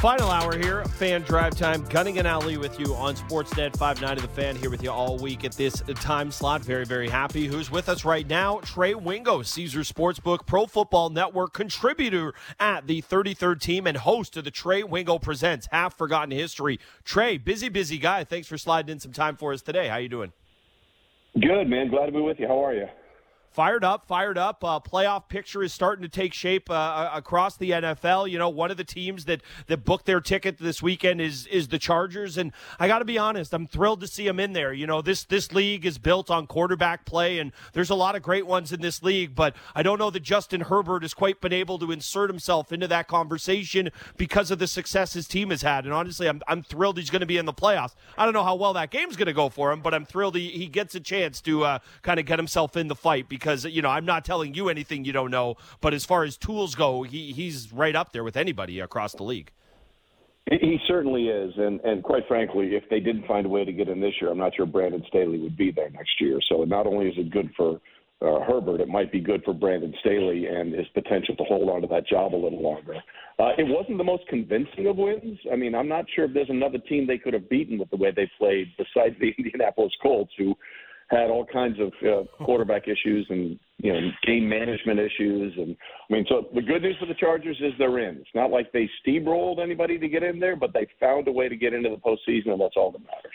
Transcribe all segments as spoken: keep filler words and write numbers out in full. Final hour here, Fan Drive Time. Gunning and Ali with you on Sportsnet five ninety The Fan, here with you all week at this time slot. Very, very happy. Who's with us right now? Trey Wingo, Caesar Sportsbook, Pro Football Network, contributor at the thirty-third team, and host of the Trey Wingo Presents Half Forgotten History. Trey, busy, busy guy. Thanks for sliding in some time for us today. How you doing? Good, man. Glad to be with you. How are you? Fired up, fired up. Uh, playoff picture is starting to take shape uh, across the N F L. You know, one of the teams that, that booked their ticket this weekend is is the Chargers, and I got to be honest, I'm thrilled to see them in there. You know, this this league is built on quarterback play, and there's a lot of great ones in this league, but I don't know that Justin Herbert has quite been able to insert himself into that conversation because of the success his team has had. And honestly, I'm I'm thrilled he's going to be in the playoffs. I don't know how well that game's going to go for him, but I'm thrilled he, he gets a chance to uh, kind of get himself in the fight, because Because, you know, I'm not telling you anything you don't know, but as far as tools go, he, he's right up there with anybody across the league. He certainly is, and, and quite frankly, if they didn't find a way to get in this year, I'm not sure Brandon Staley would be there next year. So not only is it good for uh, Herbert, it might be good for Brandon Staley and his potential to hold on to that job a little longer. Uh, it wasn't the most convincing of wins. I mean, I'm not sure if there's another team they could have beaten with the way they played besides the Indianapolis Colts, who had all kinds of uh, quarterback issues and, you know, game management issues. And I mean, so the good news for the Chargers is they're in. It's not like they steamrolled anybody to get in there, but they found a way to get into the postseason, and that's all that matters.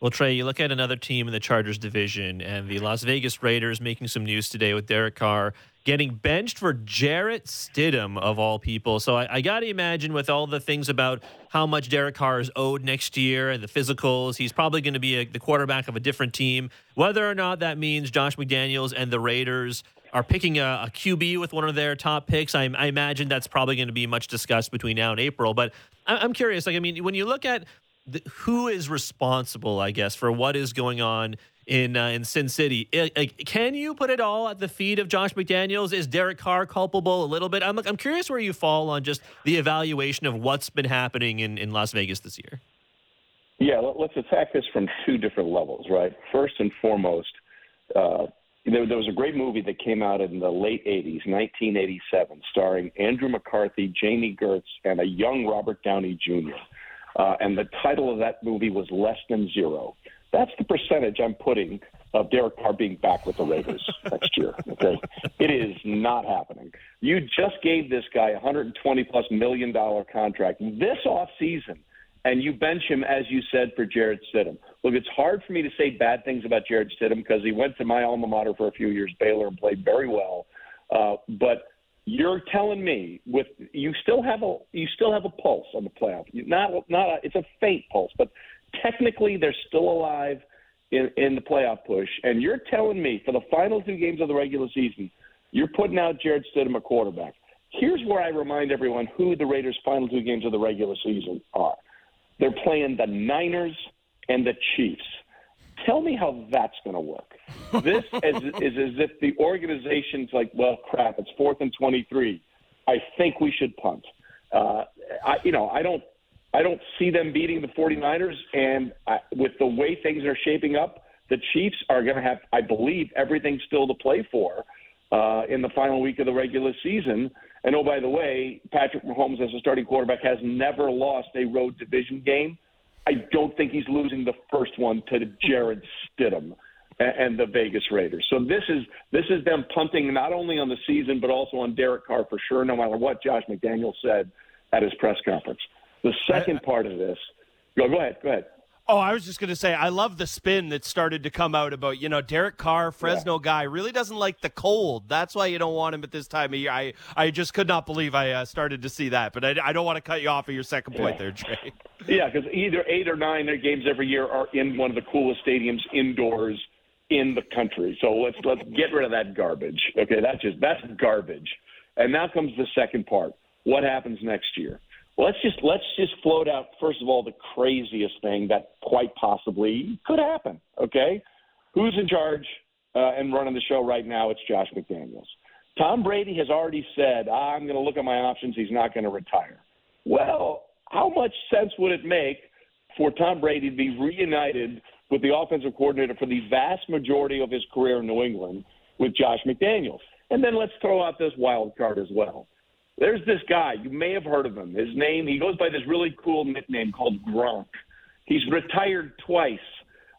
Well, Trey, you look at another team in the Chargers division, and the Las Vegas Raiders making some news today with Derek Carr getting benched for Jarrett Stidham, of all people. So I, I got to imagine, with all the things about how much Derek Carr is owed next year and the physicals, he's probably going to be a, the quarterback of a different team. Whether or not that means Josh McDaniels and the Raiders are picking a, a Q B with one of their top picks, I, I imagine that's probably going to be much discussed between now and April. But I, I'm curious, like, I mean, when you look at The, who is responsible, I guess, for what is going on in uh, in Sin City? It, it, can you put it all at the feet of Josh McDaniels? Is Derek Carr culpable a little bit? I'm I'm curious where you fall on just the evaluation of what's been happening in, in Las Vegas this year. Yeah, let, let's attack this from two different levels, right? First and foremost, uh, there, there was a great movie that came out in the late eighties, nineteen eighty-seven, starring Andrew McCarthy, Jamie Gertz, and a young Robert Downey Junior Uh, and the title of that movie was Less Than Zero. That's the percentage I'm putting of Derek Carr being back with the Raiders next year. Okay, it is not happening. You just gave this guy a one hundred twenty plus million dollar contract this offseason, and you bench him, as you said, for Jarrett Stidham. Look, it's hard for me to say bad things about Jarrett Stidham because he went to my alma mater for a few years, Baylor, and played very well. Uh, but you're telling me with you still have a you still have a pulse on the playoff. You're not not a, it's a faint pulse, but technically they're still alive in, in the playoff push. And you're telling me for the final two games of the regular season, you're putting out Jarrett Stidham, a quarterback. Here's where I remind everyone who the Raiders' final two games of the regular season are. They're playing the Niners and the Chiefs. Tell me how that's going to work. This is, is as if the organization's like, well, crap, it's fourth and twenty-three. I think we should punt. Uh, I, you know, I don't I don't see them beating the 49ers, and I, with the way things are shaping up, the Chiefs are going to have, I believe, everything still to play for uh, in the final week of the regular season. And, oh, by the way, Patrick Mahomes as a starting quarterback has never lost a road division game. I don't think he's losing the first one to Jarrett Stidham and the Vegas Raiders. So this is this is them punting not only on the season but also on Derek Carr for sure, no matter what Josh McDaniels said at his press conference. The second part of this – go ahead, go ahead. Oh, I was just going to say, I love the spin that started to come out about, you know, Derek Carr, Fresno yeah. guy, really doesn't like the cold. That's why you don't want him at this time of year. I, I just could not believe I uh, started to see that, but I, I don't want to cut you off of your second point yeah. there, Trey. Yeah, because either eight or nine their games every year are in one of the coolest stadiums indoors in the country. So let's let's get rid of that garbage. Okay, that's just that's garbage. And now comes the second part. What happens next year? Let's just let's just float out, first of all, the craziest thing that quite possibly could happen, okay? Who's in charge uh, and running the show right now? It's Josh McDaniels. Tom Brady has already said, I'm going to look at my options. He's not going to retire. Well, how much sense would it make for Tom Brady to be reunited with the offensive coordinator for the vast majority of his career in New England with Josh McDaniels? And then let's throw out this wild card as well. There's this guy. You may have heard of him. His name, he goes by this really cool nickname called Gronk. He's retired twice,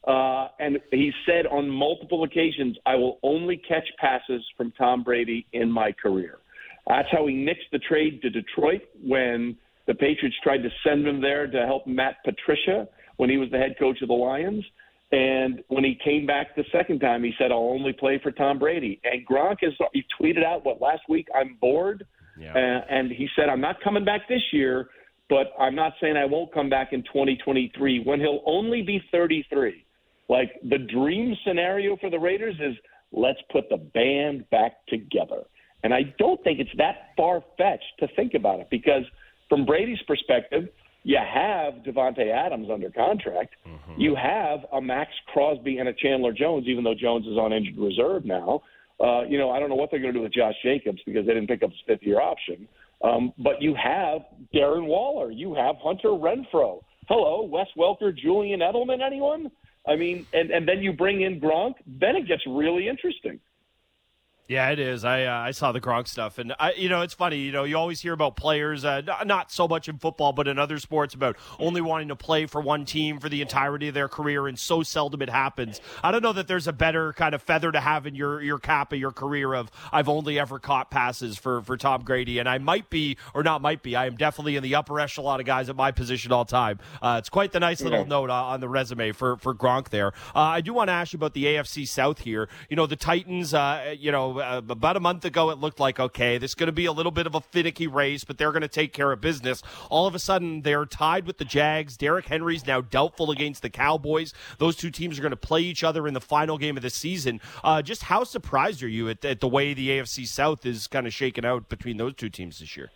uh, and he said on multiple occasions, I will only catch passes from Tom Brady in my career. That's how he nixed the trade to Detroit when the Patriots tried to send him there to help Matt Patricia when he was the head coach of the Lions. And when he came back the second time, he said, I'll only play for Tom Brady. And Gronk, is, he tweeted out, what, last week, I'm bored. Yeah. Uh, and he said, I'm not coming back this year, but I'm not saying I won't come back in twenty twenty-three when he'll only be thirty-three. Like, the dream scenario for the Raiders is let's put the band back together. And I don't think it's that far-fetched to think about it because from Brady's perspective, you have Devontae Adams under contract. Mm-hmm. You have a Max Crosby and a Chandler Jones, even though Jones is on injured reserve now. Uh, you know, I don't know what they're going to do with Josh Jacobs because they didn't pick up his fifth-year option. Um, but you have Darren Waller. You have Hunter Renfrow. Hello, Wes Welker, Julian Edelman, anyone? I mean, and, and then you bring in Gronk. Then it gets really interesting. Yeah, it is. I uh, I saw the Gronk stuff, and I, you know, it's funny. You know, you always hear about players, uh, not so much in football, but in other sports, about only wanting to play for one team for the entirety of their career, and so seldom it happens. I don't know that there's a better kind of feather to have in your, your cap of your career of I've only ever caught passes for, for Tom Brady, and I might be, or not might be, I am definitely in the upper echelon of guys at my position all time. Uh, it's quite the nice little yeah. note on the resume for, for Gronk there. Uh, I do want to ask you about the A F C South here. You know, the Titans, uh, you know, about a month ago, it looked like, okay, this is going to be a little bit of a finicky race, but they're going to take care of business. All of a sudden, they're tied with the Jags. Derrick Henry's now doubtful against the Cowboys. Those two teams are going to play each other in the final game of the season. Uh, just how surprised are you at, at the way the A F C South is kind of shaken out between those two teams this year?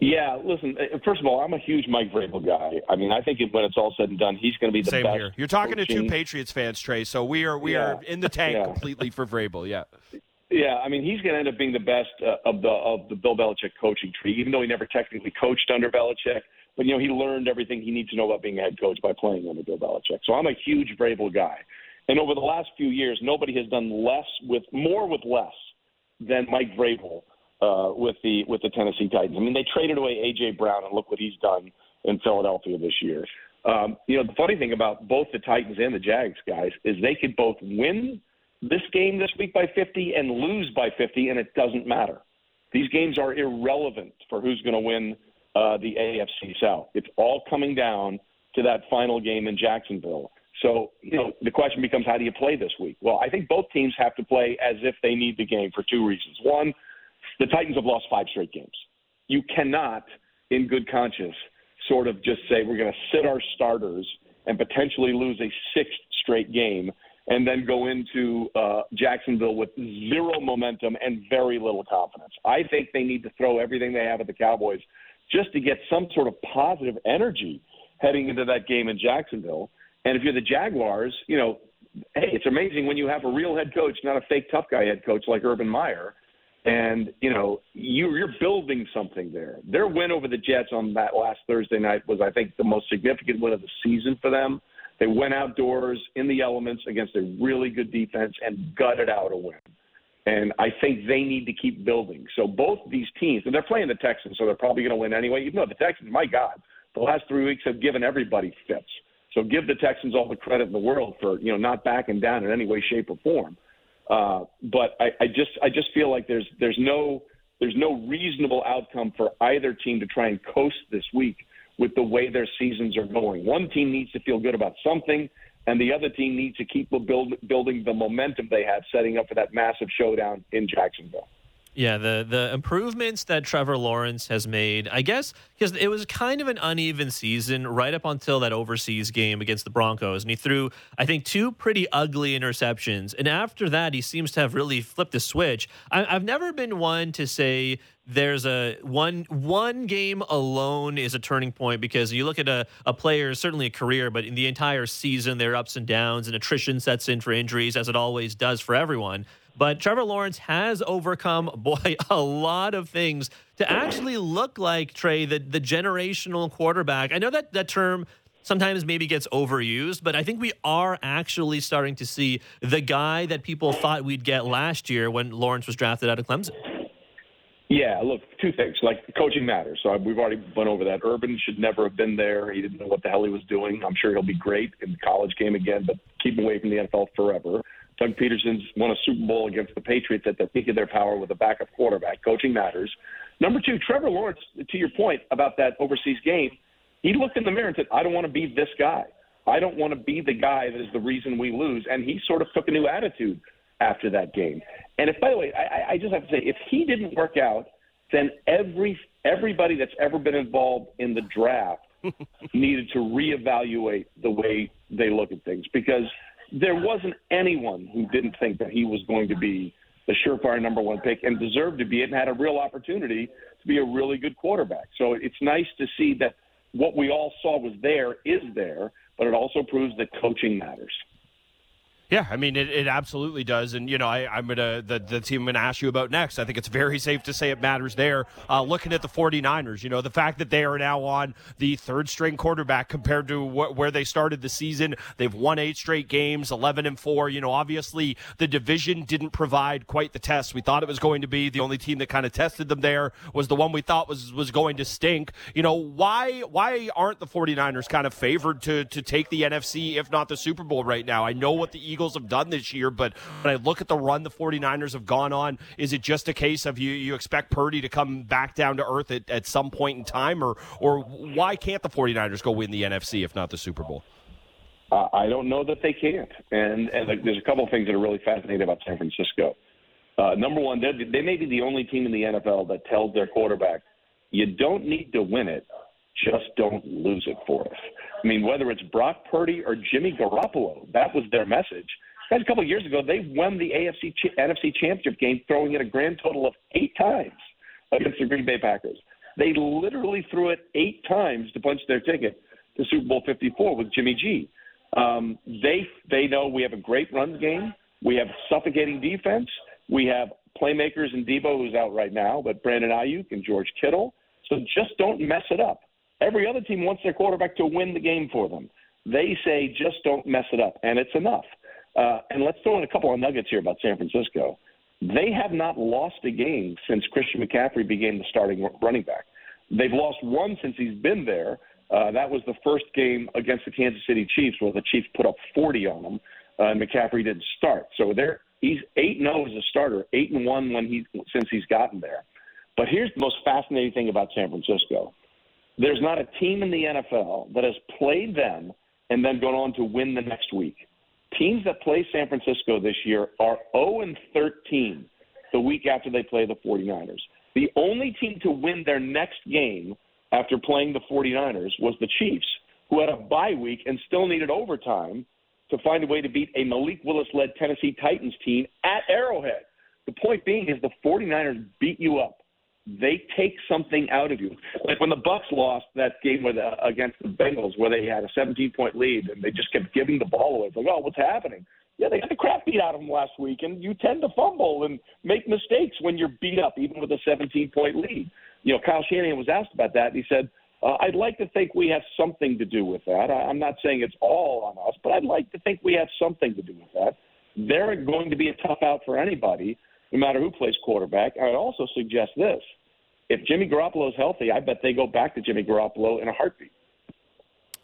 Yeah, listen, first of all, I'm a huge Mike Vrabel guy. I mean, I think when it's all said and done, he's going to be the Same best. Here. You're talking coaching. to two Patriots fans, Trey, so we are we yeah. are in the tank yeah. completely for Vrabel, yeah. Yeah, I mean, he's going to end up being the best uh, of the of the Bill Belichick coaching tree, even though he never technically coached under Belichick. But, you know, he learned everything he needs to know about being a head coach by playing under Bill Belichick. So I'm a huge Vrabel guy. And over the last few years, nobody has done less with more with less than Mike Vrabel uh, with the with the Tennessee Titans. I mean, they traded away A J. Brown, and look what he's done in Philadelphia this year. Um, you know, the funny thing about both the Titans and the Jags, guys, is they could both win this game this week by fifty and lose by fifty, and it doesn't matter. These games are irrelevant for who's going to win uh, the A F C South. It's all coming down to that final game in Jacksonville. So, you know, the question becomes, how do you play this week? Well, I think both teams have to play as if they need the game for two reasons. One, the Titans have lost five straight games. You cannot, in good conscience, sort of just say we're going to sit our starters and potentially lose a sixth straight game and then go into uh, Jacksonville with zero momentum and very little confidence. I think they need to throw everything they have at the Cowboys just to get some sort of positive energy heading into that game in Jacksonville. And if you're the Jaguars, you know, hey, it's amazing when you have a real head coach, not a fake tough guy head coach like Urban Meyer. And, you know, you, you're building something there. Their win over the Jets on that last Thursday night was, I think, the most significant win of the season for them. They went outdoors in the elements against a really good defense and gutted out a win. And I think they need to keep building. So both these teams, and they're playing the Texans, so they're probably going to win anyway. Even though the Texans, my God, the last three weeks have given everybody fits. So give the Texans all the credit in the world for, you know, not backing down in any way, shape, or form. Uh, but I, I just I just feel like there's there's no there's no reasonable outcome for either team to try and coast this week with the way their seasons are going. One team needs to feel good about something, and the other team needs to keep build, building the momentum they have setting up for that massive showdown in Jacksonville. Yeah, the, the improvements that Trevor Lawrence has made, I guess, because it was kind of an uneven season right up until that overseas game against the Broncos, and he threw, I think, two pretty ugly interceptions. And after that, he seems to have really flipped the switch. I, I've never been one to say there's a one one game alone is a turning point, because you look at a, a player, certainly a career, but in the entire season, there are ups and downs, and attrition sets in for injuries, as it always does for everyone. But Trevor Lawrence has overcome, boy, a lot of things to actually look like, Trey, the, the generational quarterback. I know that that term sometimes maybe gets overused, but I think we are actually starting to see the guy that people thought we'd get last year when Lawrence was drafted out of Clemson. Yeah, look, two things. Like, coaching matters. So we've already went over that. Urban should never have been there. He didn't know what the hell he was doing. I'm sure he'll be great in the college game again, but keep him away from the N F L forever. Doug Peterson's won a Super Bowl against the Patriots at the peak of their power with a backup quarterback. Coaching matters. Number two, Trevor Lawrence, to your point about that overseas game, he looked in the mirror and said, I don't want to be this guy. I don't want to be the guy that is the reason we lose. And he sort of took a new attitude after that game. And if, by the way, I, I just have to say, if he didn't work out, then every everybody that's ever been involved in the draft needed to reevaluate the way they look at things, because there wasn't anyone who didn't think that he was going to be the surefire number one pick and deserved to be it and had a real opportunity to be a really good quarterback. So it's nice to see that what we all saw was there is there, but it also proves that coaching matters. Yeah, I mean, it, it absolutely does. And, you know, I, I'm going to, the, the team I'm going to ask you about next, I think it's very safe to say it matters there. Uh, looking at the 49ers, you know, the fact that they are now on the third string quarterback compared to wh- where they started the season, they've won eight straight games, eleven and four. You know, obviously the division didn't provide quite the test we thought it was going to be. The only team that kind of tested them there was the one we thought was, was going to stink. You know, why, why aren't the 49ers kind of favored to, to take the N F C, if not the Super Bowl right now? I know what the Eagles have done this year, but when I look at the run the 49ers have gone on, is it just a case of you you expect Purdy to come back down to earth at, at some point in time, or or why can't the 49ers go win the N F C if not the Super Bowl? Uh, I don't know that they can't. And, and like, there's a couple of things that are really fascinating about San Francisco. Uh, number one, they may be the only team in the N F L that tells their quarterback, you don't need to win it, just don't lose it for us. I mean, whether it's Brock Purdy or Jimmy Garoppolo, that was their message. Guys, a couple of years ago, they won the A F C N F C Championship game, throwing it a grand total of eight times against the Green Bay Packers. They literally threw it eight times to punch their ticket to Super Bowl fifty-four with Jimmy G. Um, they they know we have a great run game. We have suffocating defense. We have playmakers in Debo, who's out right now, but Brandon Ayuk and George Kittle. So just don't mess it up. Every other team wants their quarterback to win the game for them. They say, just don't mess it up, and it's enough. Uh, and let's throw in a couple of nuggets here about San Francisco. They have not lost a game since Christian McCaffrey became the starting running back. They've lost one since he's been there. Uh, that was the first game against the Kansas City Chiefs, where the Chiefs put up forty on them, uh, and McCaffrey didn't start. So they're, he's eight and oh as a starter, eight and one when he since he's gotten there. But here's the most fascinating thing about San Francisco. There's not a team in the N F L that has played them and then gone on to win the next week. Teams that play San Francisco this year are oh and thirteen the week after they play the 49ers. The only team to win their next game after playing the 49ers was the Chiefs, who had a bye week and still needed overtime to find a way to beat a Malik Willis-led Tennessee Titans team at Arrowhead. The point being is the 49ers beat you up. They take something out of you. Like when the Bucks lost that game with, uh, against the Bengals, where they had a seventeen-point lead and they just kept giving the ball away. It's like, oh, what's happening? Yeah, they got the crap beat out of them last week, and you tend to fumble and make mistakes when you're beat up, even with a seventeen-point lead. You know, Kyle Shanahan was asked about that, and he said, uh, I'd like to think we have something to do with that. I- I'm not saying it's all on us, but I'd like to think we have something to do with that. They're going to be a tough out for anybody, no matter who plays quarterback. I would also suggest this. If Jimmy Garoppolo is healthy, I bet they go back to Jimmy Garoppolo in a heartbeat.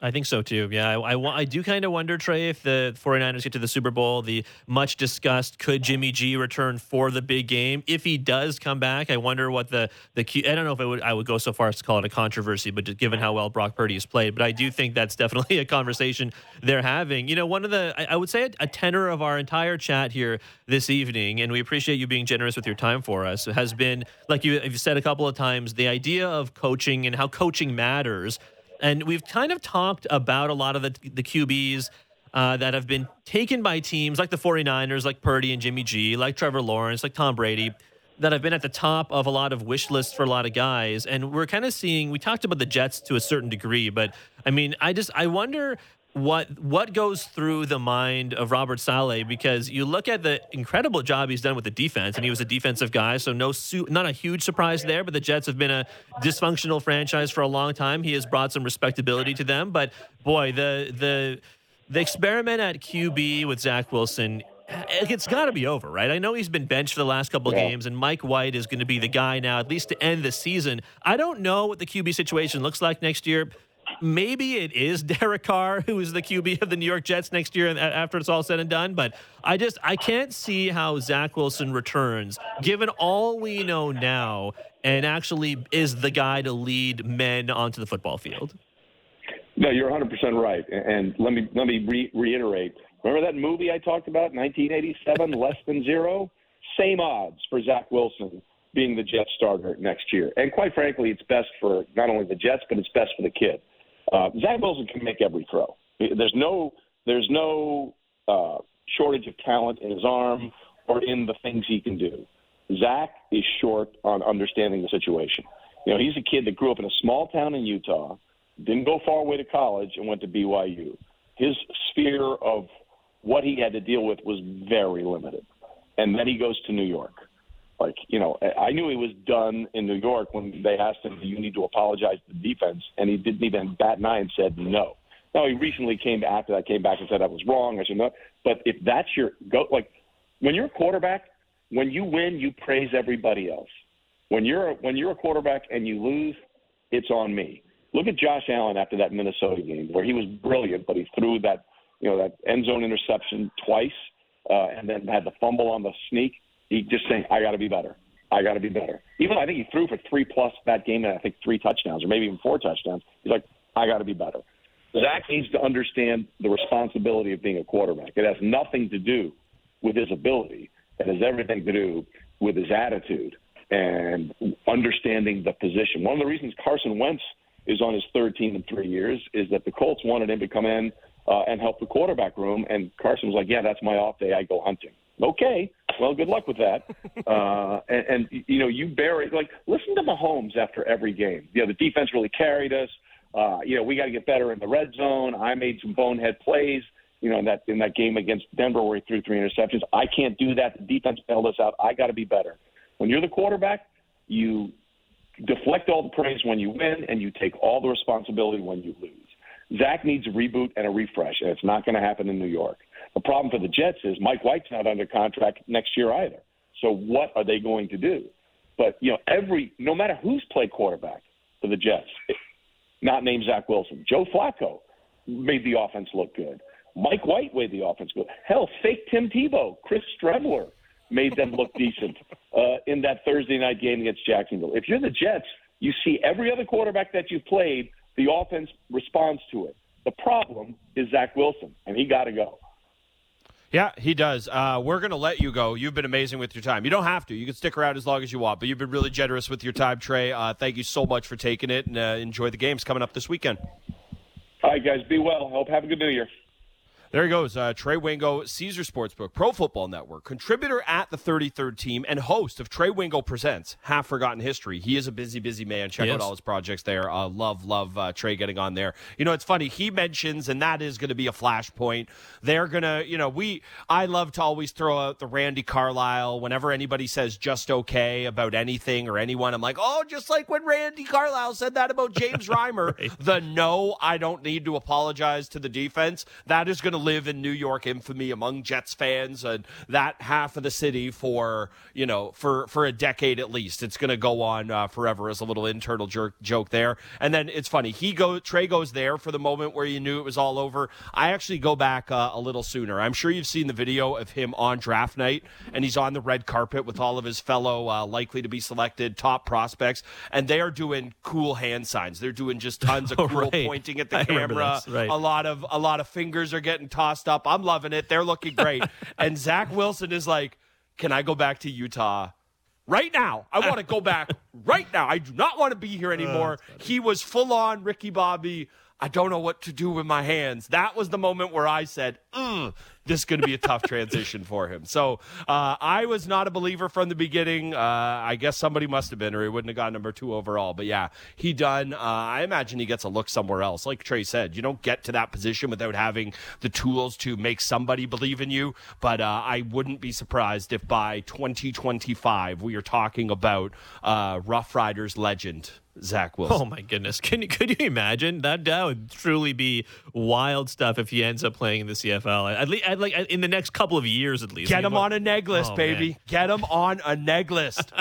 I think so, too. Yeah, I, I, I do kind of wonder, Trey, if the 49ers get to the Super Bowl, the much-discussed could Jimmy G return for the big game? If he does come back, I wonder what the – the I don't know if I would, I would go so far as to call it a controversy, but given how well Brock Purdy has played. But I do think that's definitely a conversation they're having. You know, one of the – I would say a, a tenor of our entire chat here this evening, and we appreciate you being generous with your time for us, has been, like you, you've said a couple of times, the idea of coaching and how coaching matters. And we've kind of talked about a lot of the, the Q Bs uh, that have been taken by teams like the 49ers, like Purdy and Jimmy G, like Trevor Lawrence, like Tom Brady, that have been at the top of a lot of wish lists for a lot of guys. And we're kind of seeing, we talked about the Jets to a certain degree, but I mean, I just, I wonder what what goes through the mind of Robert Saleh, because you look at the incredible job he's done with the defense, and he was a defensive guy, so no su- not a huge surprise there, but the Jets have been a dysfunctional franchise for a long time. He has brought some respectability to them, but boy, the the the experiment at Q B with Zach Wilson it's got to be over, right? I know he's been benched for the last couple of yeah. games, and Mike White is going to be the guy now, at least to end the season. I don't know what the Q B situation looks like next year. Maybe it is Derek Carr who is the Q B of the New York Jets next year after it's all said and done, but I just I can't see how Zach Wilson returns, given all we know now, and actually is the guy to lead men onto the football field. No, you're one hundred percent right, and let me let me re- reiterate. Remember that movie I talked about, nineteen eighty-seven, Less Than Zero? Same odds for Zach Wilson being the Jets starter next year. And quite frankly, it's best for not only the Jets, but it's best for the kid. Uh, Zach Wilson can make every throw. There's no there's no uh, shortage of talent in his arm or in the things he can do. Zach is short on understanding the situation. You know, he's a kid that grew up in a small town in Utah, didn't go far away to college, and went to B Y U. His sphere of what he had to deal with was very limited. And then he goes to New York. Like, you know, I knew he was done in New York when they asked him, do you need to apologize to the defense? And he didn't even bat an eye and said no. Now, he recently came after that, came back and said I was wrong. I should not. But if that's your go, like, when you're a quarterback, when you win, you praise everybody else. When you're a, when you're a quarterback and you lose, it's on me. Look at Josh Allen after that Minnesota game where he was brilliant, but he threw that, you know, that end zone interception twice uh, and then had the fumble on the sneak. He just saying, I got to be better. I got to be better. Even though I think he threw for three-plus that game and I think three touchdowns or maybe even four touchdowns. He's like, I got to be better. Zach needs to understand the responsibility of being a quarterback. It has nothing to do with his ability. It has everything to do with his attitude and understanding the position. One of the reasons Carson Wentz is on his third team in three years is that the Colts wanted him to come in uh, and help the quarterback room, and Carson was like, yeah, that's my off day. I go hunting. Okay, well, good luck with that. Uh, and, and, you know, you bury – like, listen to Mahomes after every game. You know, the defense really carried us. Uh, you know, we got to get better in the red zone. I made some bonehead plays, you know, in that in that game against Denver where he threw three interceptions. I can't do that. The defense bailed us out. I got to be better. When you're the quarterback, you deflect all the praise when you win, and you take all the responsibility when you lose. Zach needs a reboot and a refresh, and it's not going to happen in New York. The problem for the Jets is Mike White's not under contract next year either. So what are they going to do? But, you know, every no matter who's played quarterback for the Jets, not named Zach Wilson, Joe Flacco made the offense look good. Mike White made the offense good. Hell, fake Tim Tebow, Chris Streveler made them look decent uh, in that Thursday night game against Jacksonville. If you're the Jets, you see every other quarterback that you've played, the offense responds to it. The problem is Zach Wilson, and he got to go. Yeah, he does. Uh, we're going to let you go. You've been amazing with your time. You don't have to. You can stick around as long as you want, but you've been really generous with your time, Trey. Uh, thank you so much for taking it, and uh, enjoy the games coming up this weekend. All right, guys. Be well. Hope have a good New Year. There he goes. Uh, Trey Wingo, Caesar Sportsbook, Pro Football Network, contributor at the thirty-third team, and host of Trey Wingo Presents Half Forgotten History. He is a busy, busy man. Check yes. out all his projects there. Uh, love, love uh, Trey getting on there. You know, it's funny. He mentions, and that is going to be a flashpoint. They're going to, you know, we, I love to always throw out the Randy Carlisle. Whenever anybody says just okay about anything or anyone, I'm like, oh, just like when Randy Carlisle said that about James Reimer. Right. The no, I don't need to apologize to the defense. That is going to live in New York infamy among Jets fans and that half of the city for, you know, for, for a decade at least. It's going to go on uh, forever as a little internal jerk joke there. And then it's funny. He go Trey goes there for the moment where you knew it was all over. I actually go back uh, a little sooner. I'm sure you've seen the video of him on draft night, and he's on the red carpet with all of his fellow uh, likely to be selected top prospects, and they are doing cool hand signs. They're doing just tons of cool oh, right. pointing at the I camera. Right. A lot of a lot of fingers are getting tossed up. I'm loving it. They're looking great. And Zach Wilson is like, can I go back to Utah right now? I want to go back right now. I do not want to be here anymore. Oh, he was full on Ricky Bobby. I don't know what to do with my hands. That was the moment where I said, ugh, this is going to be a tough transition for him. So uh, I was not a believer from the beginning. Uh, I guess somebody must have been, or he wouldn't have got number two overall. But, yeah, he done. Uh, I imagine he gets a look somewhere else. Like Trey said, you don't get to that position without having the tools to make somebody believe in you. But uh, I wouldn't be surprised if by twenty twenty-five we are talking about uh, Rough Riders legend Zach Wilson. Oh, my goodness. Can you, could you imagine? That, that would truly be wild stuff if he ends up playing in the C F L. At least, at like in the next couple of years at least. Get I mean, him on a neg list, oh, baby. Man. Get him on a neg list.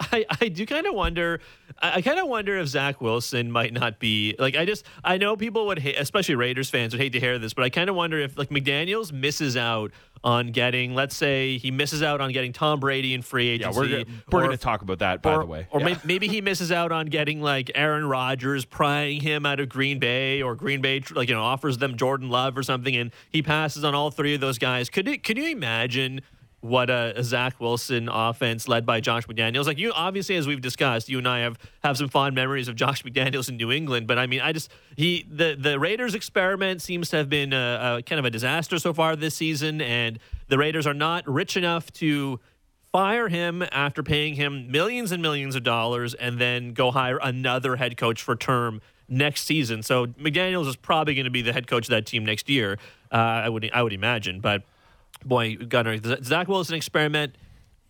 I, I do kind of wonder. I, I kind of wonder if Zach Wilson might not be like. I just I know people would, hate, especially Raiders fans, would hate to hear this, but I kind of wonder if like McDaniels misses out on getting, let's say he misses out on getting Tom Brady in free agency. Yeah, we're, we're going to talk about that, by or, the way. Or yeah. may, maybe he misses out on getting like Aaron Rodgers prying him out of Green Bay, or Green Bay like you know offers them Jordan Love or something, and he passes on all three of those guys. Could it, could you imagine what a, a Zach Wilson offense led by Josh McDaniels? Like, you obviously, as we've discussed, you and I have, have some fond memories of Josh McDaniels in New England, but I mean, I just, he, the, the Raiders experiment seems to have been a, a kind of a disaster so far this season, and the Raiders are not rich enough to fire him after paying him millions and millions of dollars and then go hire another head coach for term next season. So McDaniels is probably going to be the head coach of that team next year. Uh, I would, I would imagine, but boy, Gunner, the Zach Wilson experiment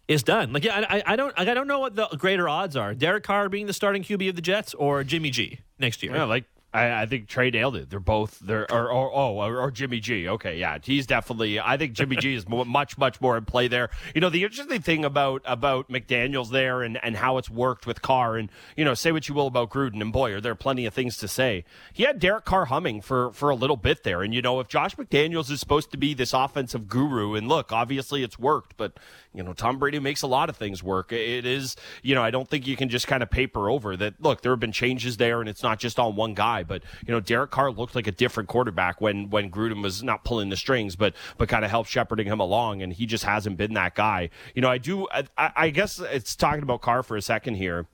is done. Like, yeah, I, I don't, I don't know what the greater odds are: Derek Carr being the starting Q B of the Jets or Jimmy G next year. Yeah, like I, I think Trey nailed it. They're both there, or or oh, or, or Jimmy G. Okay, yeah, he's definitely. I think Jimmy G is more, much, much more in play there. You know, the interesting thing about about McDaniels there and and how it's worked with Carr, and you know, say what you will about Gruden and Boyer, there are plenty of things to say. He had Derek Carr humming for for a little bit there, and you know, if Josh McDaniels is supposed to be this offensive guru, and look, obviously it's worked, but you know, Tom Brady makes a lot of things work. It is, you know, I don't think you can just kind of paper over that. Look, there have been changes there, and it's not just on one guy. But, you know, Derek Carr looked like a different quarterback when, when Gruden was not pulling the strings, but but kind of helped shepherding him along, and he just hasn't been that guy. You know, I do, I, I guess it's talking about Carr for a second here.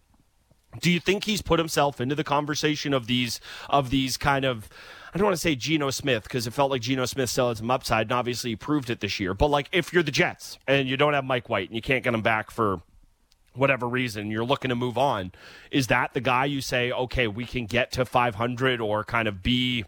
Do you think he's put himself into the conversation of these of these kind of, I don't want to say Geno Smith, because it felt like Geno Smith still had some upside, and obviously he proved it this year. But, like, if you're the Jets and you don't have Mike White and you can't get him back for whatever reason, you're looking to move on, is that the guy you say, okay, we can get to five hundred or kind of be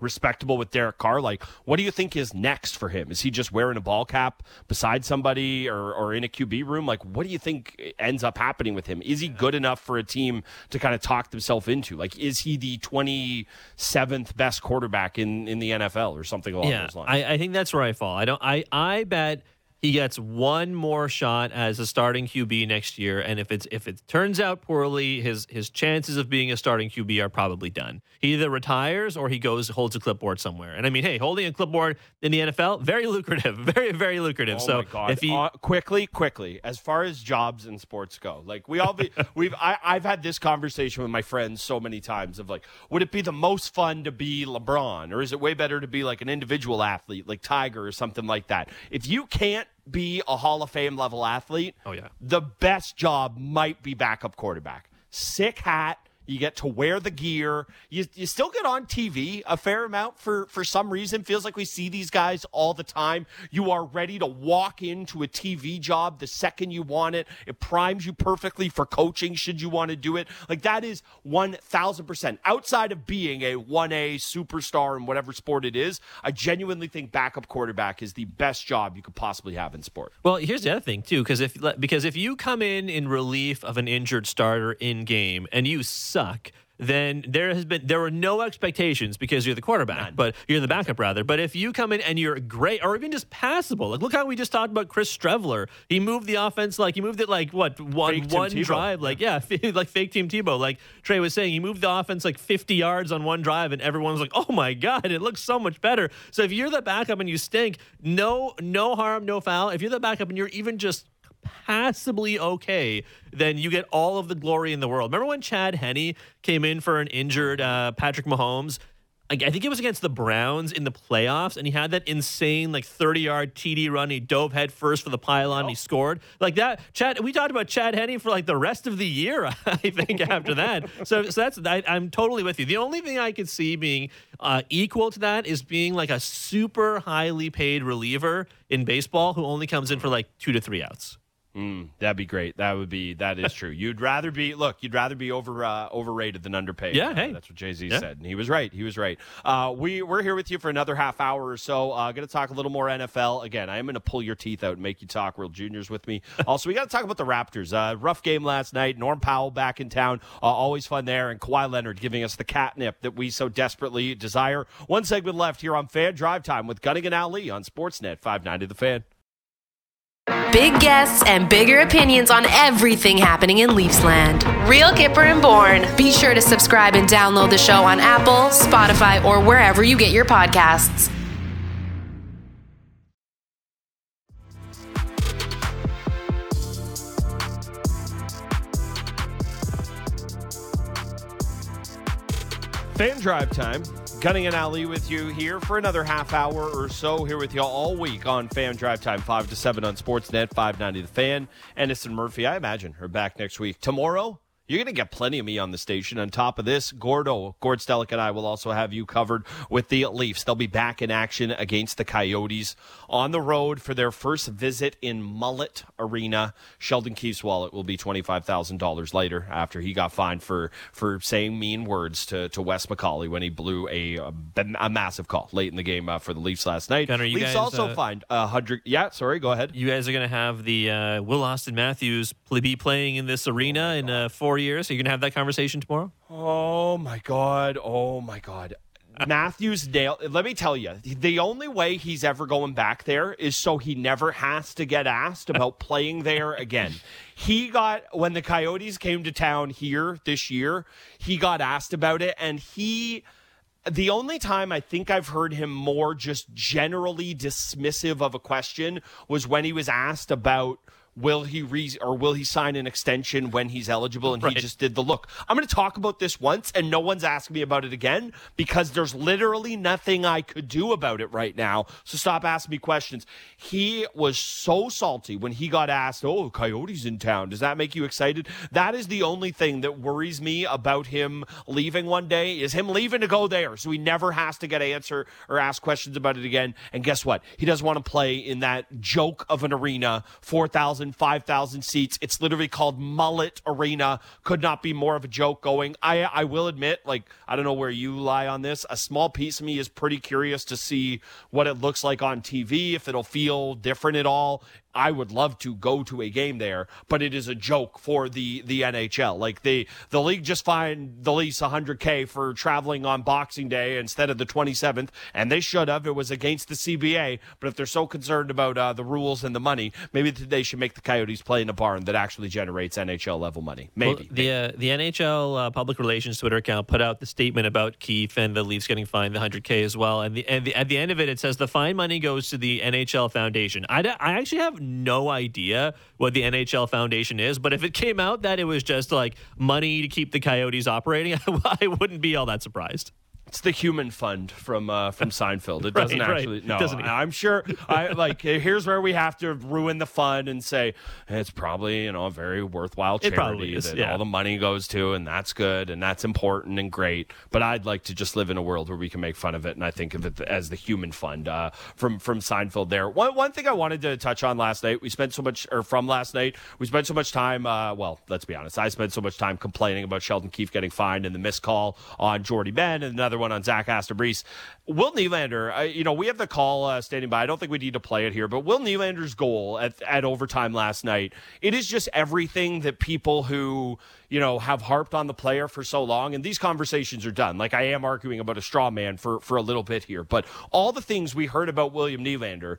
respectable with Derek Carr? Like, what do you think is next for him? Is he just wearing a ball cap beside somebody or, or in a Q B room? Like, what do you think ends up happening with him? Is he good enough for a team to kind of talk themselves into? Like, is he the twenty-seventh best quarterback in, in the N F L or something along yeah, those lines? I, I think that's where I fall. I don't, I, I bet he gets one more shot as a starting Q B next year, and if it's if it turns out poorly, his his chances of being a starting Q B are probably done. He either retires or he goes holds a clipboard somewhere. And I mean, hey, holding a clipboard in the N F L, very lucrative, very very lucrative. Oh so my God. if he uh, quickly quickly as far as jobs in sports go, like we all be, we've I, I've had this conversation with my friends so many times of like, would it be the most fun to be LeBron, or is it way better to be like an individual athlete like Tiger or something like that? If you can't be a Hall of Fame level athlete, oh yeah, the best job might be backup quarterback. Sick hat. You get to wear the gear. You you still get on T V a fair amount for, for some reason. Feels like we see these guys all the time. You are ready to walk into a T V job the second you want it. It primes you perfectly for coaching should you want to do it. Like, that is one thousand percent. Outside of being a one A superstar in whatever sport it is, I genuinely think backup quarterback is the best job you could possibly have in sport. Well, here's the other thing, too, because if, because if you come in in relief of an injured starter in game and you suck, then there has been there were no expectations because you're the quarterback, None. but you're the backup rather. But if you come in and you're great, or even just passable, like look how we just talked about Chris Streveler. He moved the offense like he moved it like what one one drive, like yeah, like fake Tim Tebow. Like Trey was saying, he moved the offense like fifty yards on one drive, and everyone was like, oh my God, it looks so much better. So if you're the backup and you stink, no no harm, no foul. If you're the backup and you're even just passably okay, then you get all of the glory in the world. Remember when Chad Henne came in for an injured uh, Patrick Mahomes? I, I think it was against the Browns in the playoffs, and he had that insane like thirty-yard T D run. He dove head first for the pylon. Oh. And he scored like that. Chad, we talked about Chad Henne for like the rest of the year, I think, after that. So, so that's I, I'm totally with you. The only thing I could see being uh, equal to that is being like a super highly paid reliever in baseball who only comes in for like two to three outs. Mm, that'd be great. That would be, that is true. You'd rather be, look, you'd rather be over uh, overrated than underpaid. Yeah, uh, hey. That's what Jay-Z yeah. said. And he was right. He was right. Uh, we, we're here with you for another half hour or so. Uh, going to talk a little more N F L. Again, I am going to pull your teeth out and make you talk World Juniors with me. Also, we got to talk about the Raptors. Uh, rough game last night. Norm Powell back in town. Uh, always fun there. And Kawhi Leonard giving us the catnip that we so desperately desire. One segment left here on Fan Drive Time with Gunning and Ali on Sportsnet five ninety The Fan. Big guests and bigger opinions on everything happening in Leafsland. Real Kipper and Bourne. Be sure to subscribe and download the show on Apple, Spotify, or wherever you get your podcasts. Fan Drive Time. Gunning and Ali with you here for another half hour or so, here with y'all all week on Fan Drive Time, five to seven on Sportsnet, five ninety The Fan. Aniston Murphy, I imagine, her back next week. Tomorrow, you're going to get plenty of me on the station. On top of this, Gordo, Gord Stellick and I will also have you covered with the Leafs. They'll be back in action against the Coyotes on the road for their first visit in Mullet Arena. Sheldon Keefe's wallet will be twenty-five thousand dollars later after he got fined for, for saying mean words to, to Wes McCauley when he blew a, a, a massive call late in the game uh, for the Leafs last night. Gunner, you Leafs guys, also uh, fined one hundred. Yeah, sorry, go ahead. You guys are going to have the uh, Will Austin Matthews be playing in this arena in uh, four years. Are you gonna have that conversation tomorrow? Oh my god. Oh my god. Matthews nailed, let me tell you, the only way he's ever going back there is so he never has to get asked about playing there again. He got, when the Coyotes came to town here this year, he got asked about it, and he, the only time I think I've heard him more just generally dismissive of a question was when he was asked about will he re- or will he sign an extension when he's eligible? And right. he just did the look. I'm going to talk about this once, and no one's asking me about it again because there's literally nothing I could do about it right now. So stop asking me questions. He was so salty when he got asked, "Oh, Coyotes in town. Does that make you excited?" That is the only thing that worries me about him leaving one day, is him leaving to go there, so he never has to get an answer or ask questions about it again. And guess what? He doesn't want to play in that joke of an arena, four thousand. five thousand seats. It's literally called Mullet Arena. Could not be more of a joke going. I I will admit, like, I don't know where you lie on this. A small piece of me is pretty curious to see what it looks like on T V, if it'll feel different at all. I would love to go to a game there, but it is a joke for the, the N H L. Like, the, the league just fined the Leafs one hundred K for traveling on Boxing Day instead of the twenty-seventh, and they should have. It was against the C B A, but if they're so concerned about uh, the rules and the money, maybe they should make the Coyotes play in a barn that actually generates N H L-level money. Maybe. Well, the uh, the N H L uh, public relations Twitter account put out the statement about Keefe and the Leafs getting fined the one hundred K as well, and, the, and the, at the end of it, it says the fine money goes to the N H L Foundation. I, I actually have no idea what the N H L Foundation is, but if it came out that it was just like money to keep the Coyotes operating, I, I wouldn't be all that surprised. It's the human fund from uh, from Seinfeld. It doesn't right, actually. Right. No, doesn't I, I'm sure. I like. Here's where we have to ruin the fun and say it's probably, you know, a very worthwhile charity, it probably is, that yeah. all the money goes to, and that's good and that's important and great. But I'd like to just live in a world where we can make fun of it, and I think of it as the human fund uh, from from Seinfeld. There. One one thing I wanted to touch on last night. We spent so much, or from last night, we spent so much time. Uh, well, let's be honest. I spent so much time complaining about Sheldon Keefe getting fined and the missed call on Jordy Ben and another one on Zach Aston-Breece. Will Nylander, I, you know, we have the call uh, standing by. I don't think we need to play it here, but Will Nylander's goal at, at overtime last night, it is just everything that people who, you know, have harped on the player for so long, and these conversations are done. Like, I am arguing about a straw man for, for a little bit here, but all the things we heard about William Nylander,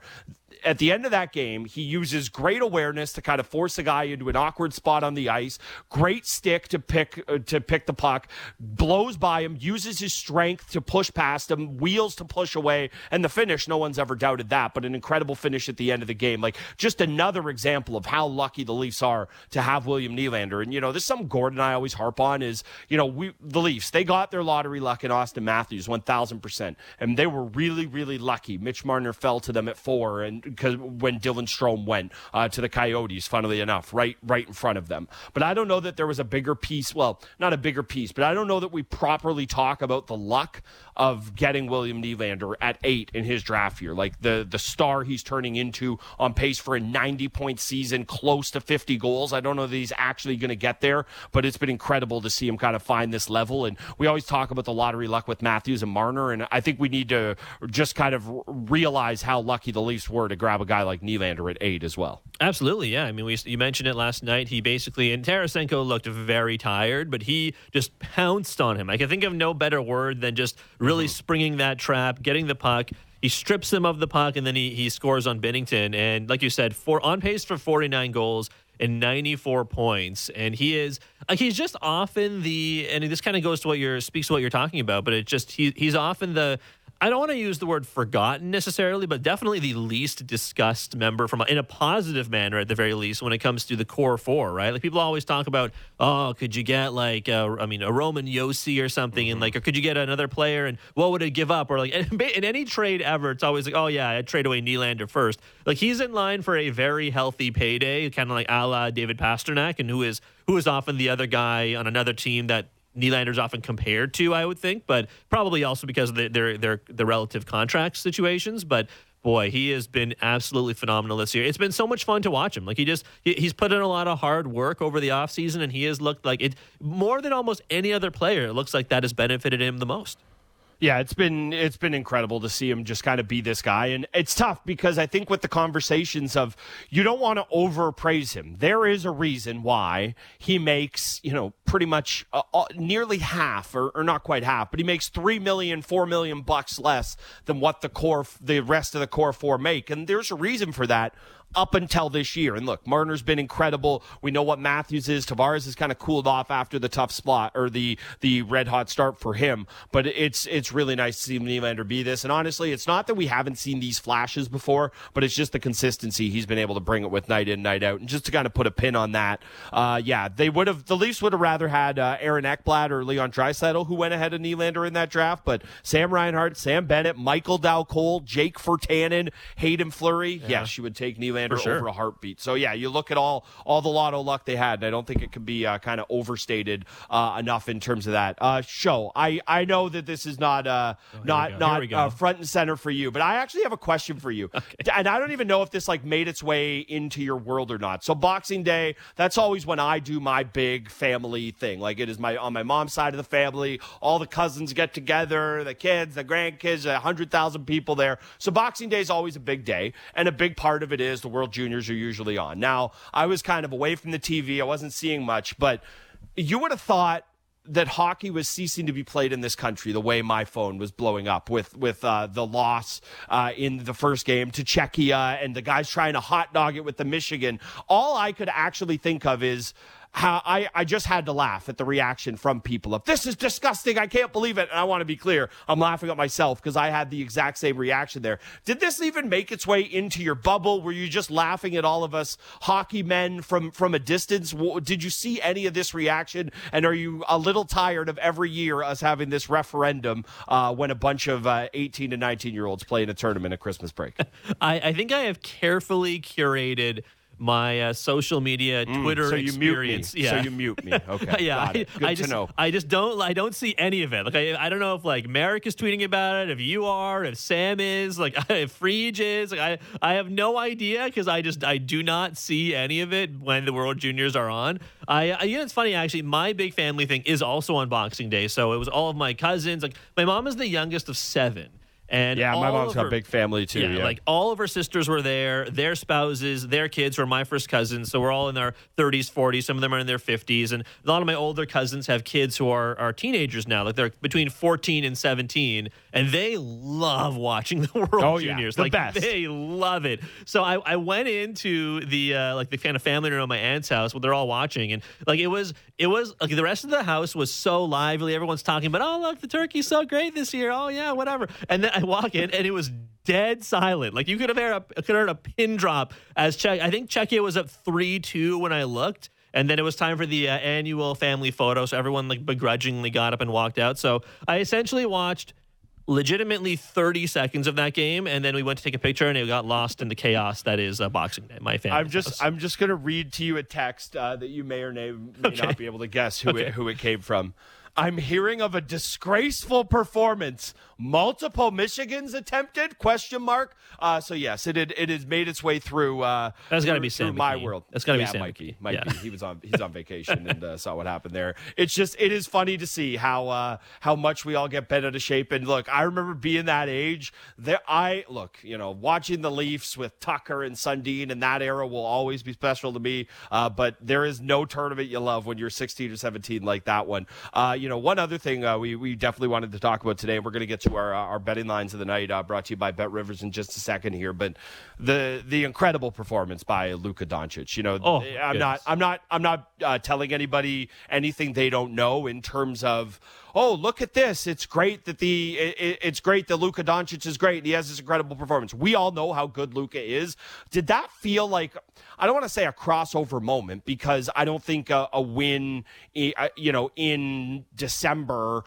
at the end of that game, he uses great awareness to kind of force a guy into an awkward spot on the ice, great stick to pick uh, to pick the puck, blows by him, uses his strength to push past him, wheels to push away, and the finish, no one's ever doubted that, but an incredible finish at the end of the game. Like, just another example of how lucky the Leafs are to have William Nylander. And, you know, there's some Gordon and I always harp on is, you know, we the Leafs, they got their lottery luck in Austin Matthews one thousand percent, and they were really, really lucky. Mitch Marner fell to them at four, and because when Dylan Strome went uh, to the Coyotes, funnily enough, right, right in front of them. But I don't know that there was a bigger piece. Well, not a bigger piece, but I don't know that we properly talk about the luck of getting William Nylander at eight in his draft year, like the the star he's turning into, on pace for a ninety point season, close to fifty goals. I don't know that he's actually going to get there, but it's been incredible to see him kind of find this level. And we always talk about the lottery luck with Matthews and Marner, and I think we need to just kind of realize how lucky the Leafs were to grab a guy like Nylander at eight as well. Absolutely, yeah. I mean, we, you mentioned it last night. He basically, and Tarasenko looked very tired, but he just pounced on him. I can think of no better word than just really mm-hmm. springing that trap, getting the puck. He strips him of the puck, and then he, he scores on Binnington. And like you said, four, on pace for forty-nine goals and ninety-four points. And he is like, he's just often the, and this kind of goes to what you're, speaks to what you're talking about, but it's just, he he's often the, I don't want to use the word forgotten necessarily, but definitely the least discussed member from in a positive manner at the very least when it comes to the core four, right? Like people always talk about, oh, could you get like, a, I mean, a Roman Yossi or something, mm-hmm. and like, or could you get another player, and what would it give up? Or like, in any trade ever, it's always like, oh yeah, I'd trade away Nylander first. Like he's in line for a very healthy payday, kind of like a la David Pasternak, and who is who is often the other guy on another team that Nylander's often compared to, I would think, but probably also because of the, their their the relative contract situations. But boy, he has been absolutely phenomenal this year. It's been so much fun to watch him. Like he just he, he's put in a lot of hard work over the offseason, and he has looked like it more than almost any other player. It looks like that has benefited him the most. Yeah, it's been it's been incredible to see him just kind of be this guy. And it's tough because I think with the conversations of, you don't want to overpraise him. There is a reason why he makes, you know, pretty much uh, uh, nearly half or, or not quite half, but he makes three million dollars, four million dollars bucks less than what the core, the rest of the core four make. And there's a reason for that. Up until this year. And look, Marner's been incredible. We know what Matthews is. Tavares has kind of cooled off after the tough spot or the the red hot start for him. But it's it's really nice to see Nylander be this. And honestly, it's not that we haven't seen these flashes before, but it's just the consistency he's been able to bring it with night in, night out. And just to kind of put a pin on that, uh, yeah, they would have, the Leafs would have rather had uh, Aaron Ekblad or Leon Draisaitl, who went ahead of Nylander in that draft. But Sam Reinhart, Sam Bennett, Michael Dowcole, Jake Virtanen, Hayden Fleury. Yeah. Yes, you would take Nylander For sure. over a heartbeat. So yeah, you look at all all the lotto luck they had, and I don't think it can be uh, kind of overstated uh, enough in terms of that. Uh, show I, I know that this is not uh, oh, not not uh, front and center for you, but I actually have a question for you, okay. And I don't even know if this like made its way into your world or not. So Boxing Day, that's always when I do my big family thing. Like it is my on my mom's side of the family, all the cousins get together, the kids, the grandkids, a hundred thousand people there. So Boxing Day is always a big day, and a big part of it is. The World Juniors are usually on. Now, I was kind of away from the T V. I wasn't seeing much, but you would have thought that hockey was ceasing to be played in this country the way my phone was blowing up with with uh, the loss uh, in the first game to Czechia and the guys trying to hot dog it with the Michigan. All I could actually think of is how I, I just had to laugh at the reaction from people of, this is disgusting, I can't believe it. And I want to be clear, I'm laughing at myself because I had the exact same reaction there. Did this even make its way into your bubble? Were you just laughing at all of us hockey men from, from a distance? Did you see any of this reaction? And are you a little tired of every year us having this referendum uh, when a bunch of uh, eighteen to nineteen-year-olds play in a tournament at Christmas break? I, I think I have carefully curated my uh, social media, Twitter mm, so you experience. Mute me. Yeah. So you mute me. Okay. yeah. Got it. Good I, I to just, know. I just don't. I don't see any of it. Like I, I don't know if like Merrick is tweeting about it, if you are, if Sam is, like if Frege is. Like I, I have no idea because I just I do not see any of it when the World Juniors are on. I, I you know, it's funny actually. My big family thing is also on Boxing Day, so it was all of my cousins. Like my mom is the youngest of seven. And yeah, my mom's her, got a big family too. Yeah, yeah, like all of her sisters were there, their spouses, their kids were my first cousins. So we're all in our thirties, forties. Some of them are in their fifties. And a lot of my older cousins have kids who are, are teenagers now. Like they're between fourteen and seventeen. And they love watching the World oh, Juniors. Yeah, the like best. They love it. So I, I went into the uh, like the kind of family room at my aunt's house where they're all watching. And like it was, it was like the rest of the house was so lively. Everyone's talking about, oh, look, the turkey's so great this year. Oh, yeah, whatever. And then I walk in and it was dead silent. Like you could have heard a, could have heard a pin drop as Czech. I think Czechia was up three two when I looked. And then it was time for the uh, annual family photo. So everyone like begrudgingly got up and walked out. So I essentially watched legitimately thirty seconds of that game, and then we went to take a picture, and it got lost in the chaos that is uh, Boxing Day. My family. I'm just house. I'm just gonna read to you a text uh, that you may or may, may okay. not be able to guess who okay. it, who it came from. I'm hearing of a disgraceful performance. Multiple Michigans attempted? Question mark. Uh, so yes, it it has made its way through. Uh, That's got to be Sam my world. That's got to yeah, be Sam Mikey. Mikey. Yeah. He was on he's on vacation and uh, saw what happened there. It's just it is funny to see how uh, how much we all get bent out of shape. And look, I remember being that age. There, I look, you know, watching the Leafs with Tucker and Sundin and that era will always be special to me. Uh, but there is no tournament you love when you're sixteen or seventeen like that one. Uh, you You know, one other thing uh, we, we definitely wanted to talk about today, and we're going to get to our uh, our betting lines of the night uh, brought to you by Bet Rivers in just a second here, but the the incredible performance by Luka Doncic. You know, oh, I'm yes. not I'm not I'm not uh, telling anybody anything they don't know in terms of, oh, look at this. It's great that the it, it's great that Luka Doncic is great. And he has this incredible performance. We all know how good Luka is. Did that feel like, I don't want to say a crossover moment, because I don't think a, a win, you know, in December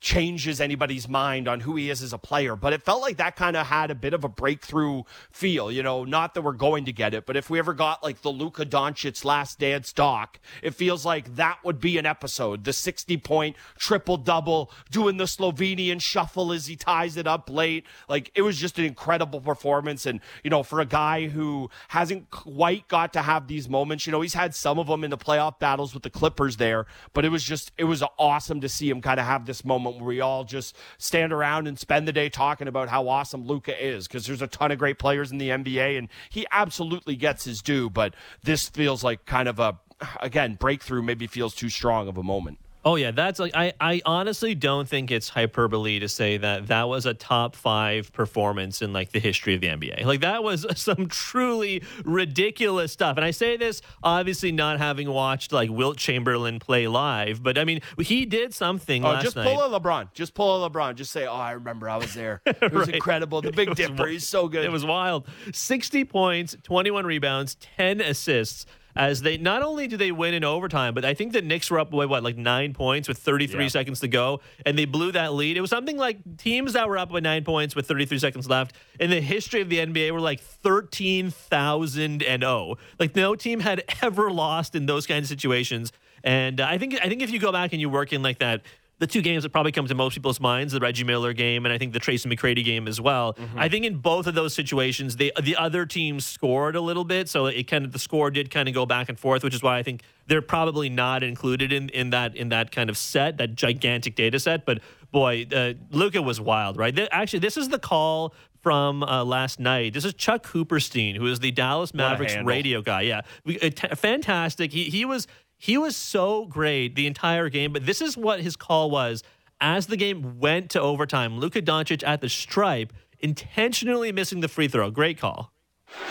changes anybody's mind on who he is as a player, but it felt like that kind of had a bit of a breakthrough feel, you know, not that we're going to get it, but if we ever got like the Luka Doncic Last Dance doc, it feels like that would be an episode, the sixty point triple-double, doing the Slovenian shuffle as he ties it up late. Like, it was just an incredible performance, and, you know, for a guy who hasn't quite got to have these moments, you know, he's had some of them in the playoff battles with the Clippers there, but it was just, it was awesome to see him kind of have this moment where we all just stand around and spend the day talking about how awesome Luka is, because there's a ton of great players in the N B A and he absolutely gets his due, but this feels like kind of a, again, breakthrough maybe feels too strong of a moment. Oh yeah, that's like I, I honestly don't think it's hyperbole to say that that was a top five performance in like the history of the N B A. Like that was some truly ridiculous stuff. And I say this obviously not having watched like Wilt Chamberlain play live, but I mean he did something oh, last just night. Just pull a LeBron. Just pull a LeBron. Just say, "Oh, I remember I was there. It was right. incredible. The Big Dipper. Wild. He's so good. It was wild. sixty points, twenty-one rebounds, ten assists." As they not only do they win in overtime, but I think the Knicks were up by what, like nine points with thirty-three yeah. seconds to go, and they blew that lead. It was something like teams that were up by nine points with thirty-three seconds left in the history of the N B A were like thirteen thousand and oh. Like no team had ever lost in those kinds of situations. And uh, I think I think if you go back and you work in like that, the two games that probably come to most people's minds, the Reggie Miller game and I think the Tracy McGrady game as well. Mm-hmm. I think in both of those situations, they, the other team scored a little bit, so it kind of the score did kind of go back and forth, which is why I think they're probably not included in, in that in that kind of set, that gigantic data set. But boy, uh, Luka was wild, right? They, actually, this is the call from uh, last night. This is Chuck Cooperstein, who is the Dallas Mavericks radio guy. Yeah, t- fantastic. He he was. He was so great the entire game, but this is what his call was. As the game went to overtime, Luka Doncic at the stripe, intentionally missing the free throw. Great call.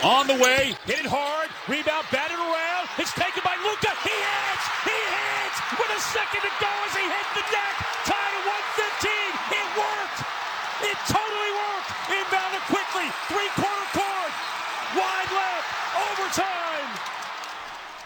On the way, hit it hard, rebound, batted around. It's taken by Luka. He hits! He hits! With a second to go as he hits the deck. Tied at one fifteen. It worked! It totally worked! Inbounded quickly. Three-quarter court. Wide left. Overtime.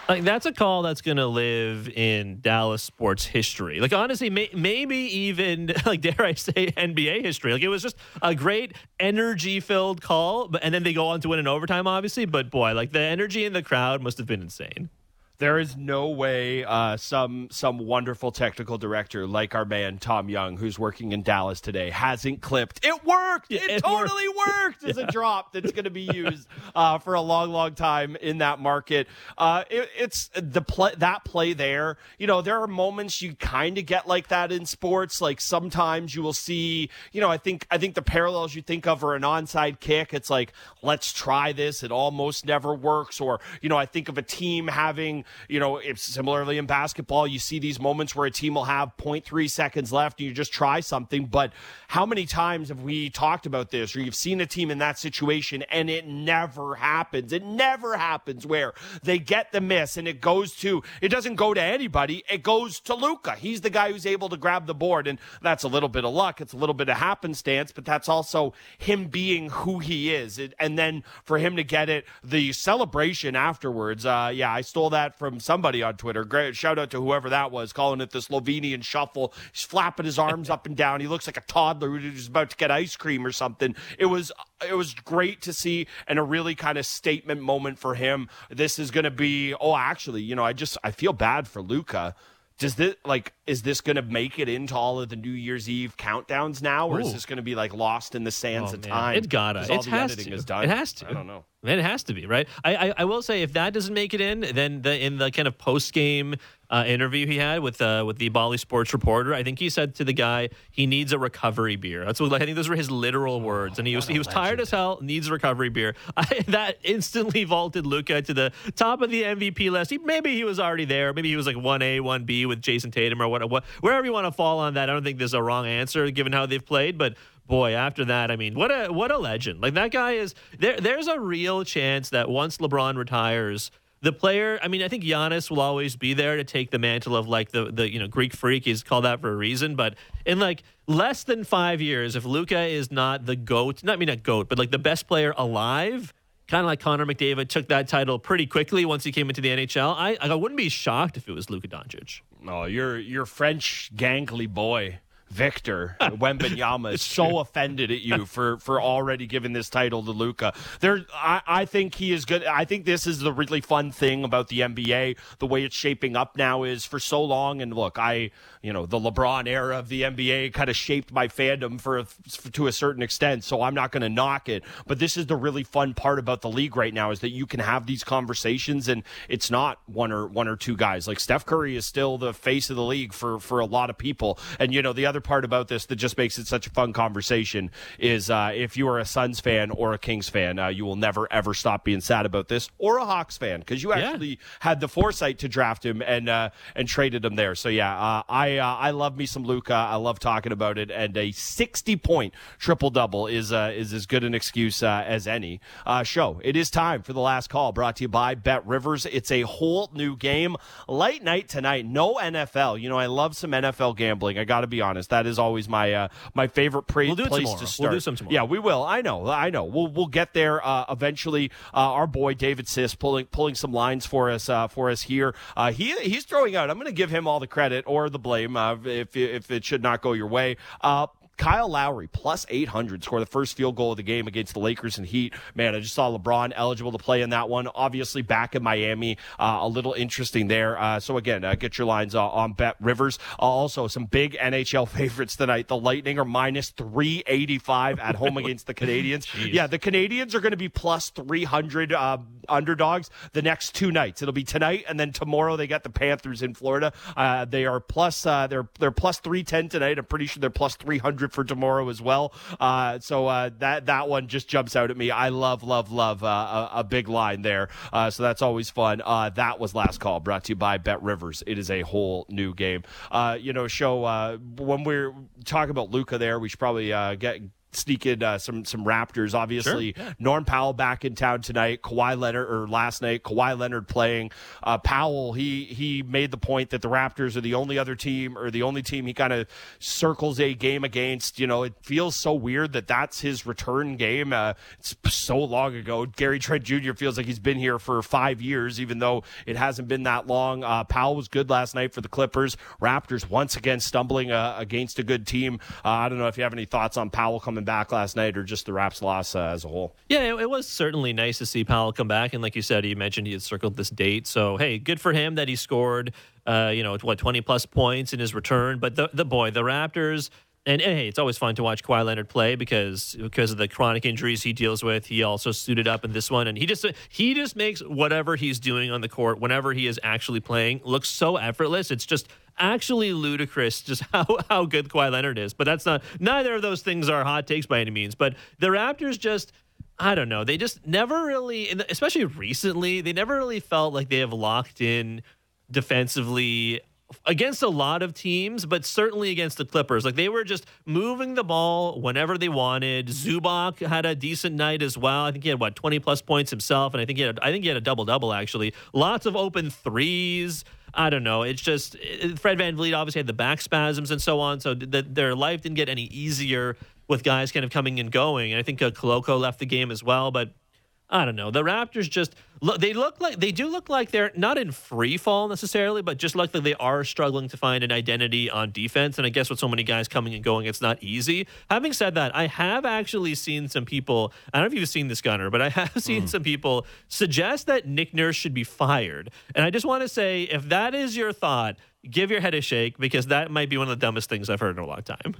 Like that's a call that's going to live in Dallas sports history. Like, honestly, may, maybe even, like, dare I say, N B A history. Like, it was just a great energy-filled call, but, and then they go on to win in overtime, obviously. But, boy, like, the energy in the crowd must have been insane. There is no way uh, some some wonderful technical director like our man Tom Young, who's working in Dallas today, hasn't clipped. It worked. It, it totally worked. worked. It's yeah. a drop that's going to be used uh, for a long, long time in that market. Uh, it, it's the play, that play there. You know, there are moments you kind of get like that in sports. Like sometimes you will see. You know, I think I think the parallels you think of are an onside kick. It's like let's try this. It almost never works. Or you know, I think of a team having. You know, it's similarly in basketball, you see these moments where a team will have zero point three seconds left and you just try something. But how many times have we talked about this or you've seen a team in that situation and it never happens? It never happens where they get the miss and it goes to, it doesn't go to anybody. It goes to Luka. He's the guy who's able to grab the board. And that's a little bit of luck. It's a little bit of happenstance, but that's also him being who he is. And then for him to get it, the celebration afterwards. Uh, yeah, I stole that got from somebody on Twitter. Great shout out to whoever that was, calling it the Slovenian shuffle. He's flapping his arms up and down. He looks like a toddler who's about to get ice cream or something. It was it was great to see, and a really kind of statement moment for him. This is going to be, oh, actually, you know, I just I feel bad for Luka. Does this, like, is this going to make it into all of the New Year's Eve countdowns now, or Ooh. is this going to be like lost in the sands oh, of time? It gotta. All it the has editing to. Is done. It has to. I don't know. Then it has to be right. I, I I will say, if that doesn't make it in, then the in the kind of post game uh, interview he had with uh, with the Bally Sports reporter, I think he said to the guy he needs a recovery beer. That's what, like, I think those were his literal words, oh, and he was he was legend. tired as hell. Needs a recovery beer. I, that instantly vaulted Luka to the top of the M V P list. He, maybe he was already there. Maybe he was like one A, one B with Jason Tatum or. What, what, wherever you want to fall on that, I don't think there's a wrong answer given how they've played. But boy, after that, I mean, what a what a legend! Like, that guy is there. There's a real chance that once LeBron retires, the player. I mean, I think Giannis will always be there to take the mantle of, like, the the you know Greek freak. He's called that for a reason. But in like less than five years, if Luka is not the GOAT, not I mean a GOAT, but like the best player alive. Kind of like Connor McDavid took that title pretty quickly once he came into the N H L. I I wouldn't be shocked if it was Luka Doncic. No, your your French gangly boy, Victor Wembanyama, is so true. offended at you for, for already giving this title to Luka. There, I, I think he is good. I think this is the really fun thing about the N B A. The way it's shaping up now is, for so long, and look, I you know the LeBron era of the N B A kind of shaped my fandom for, a, for to a certain extent. So I'm not going to knock it. But this is the really fun part about the league right now, is that you can have these conversations, and it's not one or one or two guys. Like, Steph Curry is still the face of the league for for a lot of people, and you know the other part about this that just makes it such a fun conversation is uh, if you are a Suns fan or a Kings fan, uh, you will never ever stop being sad about this, or a Hawks fan, because you actually yeah. had the foresight to draft him and uh, and traded him there. So yeah, uh, I uh, I love me some Luka. I love talking about it, and a sixty point triple double is uh, is as good an excuse uh, as any. Uh, show it is time for the last call, brought to you by Bet Rivers. It's a whole new game. Late night tonight, no N F L. You know, I love some N F L gambling. I got to be honest. That is always my uh, my favorite pre- we'll do it place tomorrow. to start. We'll do some tomorrow. Yeah, we will. I know. I know. We'll we'll get there uh, eventually. Uh, our boy David Siss pulling pulling some lines for us uh, for us here. Uh, he he's throwing out. I'm going to give him all the credit or the blame uh, if if it should not go your way. Uh, Kyle Lowry, plus eight hundred, scored the first field goal of the game against the Lakers and Heat. Man, I just saw LeBron eligible to play in that one. Obviously, back in Miami, uh, a little interesting there. Uh, so, again, uh, get your lines uh, on Bet Rivers. Uh, also, some big N H L favorites tonight. The Lightning are minus three eighty-five at home against the Canadiens. Jeez. Yeah, the Canadiens are going to be plus three hundred uh, underdogs the next two nights. It'll be tonight, and then tomorrow they got the Panthers in Florida. Uh, they are plus uh, they're they're plus three ten tonight. I'm pretty sure they're plus three hundred for tomorrow as well. Uh, so uh, that that one just jumps out at me. I love, love, love uh, a, a big line there. Uh, so that's always fun. Uh, that was Last Call, brought to you by Bet Rivers. It is a whole new game. Uh, you know, show uh, when we're talking about Luka there, we should probably uh, get... Sneak in uh, some some Raptors, obviously. Sure, yeah. Norm Powell back in town tonight. Kawhi Leonard, or last night, Kawhi Leonard playing. Uh, Powell, he he made the point that the Raptors are the only other team, or the only team he kind of circles a game against. You know, it feels so weird that that's his return game. Uh, it's so long ago. Gary Trent Junior feels like he's been here for five years, even though it hasn't been that long. Uh, Powell was good last night for the Clippers. Raptors once again stumbling uh, against a good team. Uh, I don't know if you have any thoughts on Powell coming back last night, or just the Raps loss uh, as a whole. Yeah, it, it was certainly nice to see Powell come back, and like you said, he mentioned he had circled this date, so hey, good for him that he scored uh, you know, what, twenty plus points in his return. But the, the boy, the Raptors, and, and hey, it's always fun to watch Kawhi Leonard play because because of the chronic injuries he deals with. He also suited up in this one, and he just he just makes whatever he's doing on the court, whenever he is actually playing, look so effortless. It's just actually ludicrous just how, how good Kawhi Leonard is. But that's not, neither of those things are hot takes by any means. But the Raptors just, I don't know, they just never really, especially recently, they never really felt like they have locked in defensively against a lot of teams, but certainly against the Clippers. Like, they were just moving the ball whenever they wanted. Zubac had a decent night as well. I think he had, what, twenty plus points himself, and I think he had a, I think he had a double-double, actually. Lots of open threes. I don't know. It's just Fred VanVleet obviously had the back spasms and so on, so the, their life didn't get any easier with guys kind of coming and going. And I think uh, Koloko left the game as well, but I don't know. The Raptors just they look like they do look like they're not in free fall necessarily, but just look like they are struggling to find an identity on defense. And I guess with so many guys coming and going, it's not easy. Having said that, I have actually seen some people. I don't know if you've seen this, Gunner, but I have seen mm. some people suggest that Nick Nurse should be fired. And I just want to say, if that is your thought, give your head a shake, because that might be one of the dumbest things I've heard in a long time.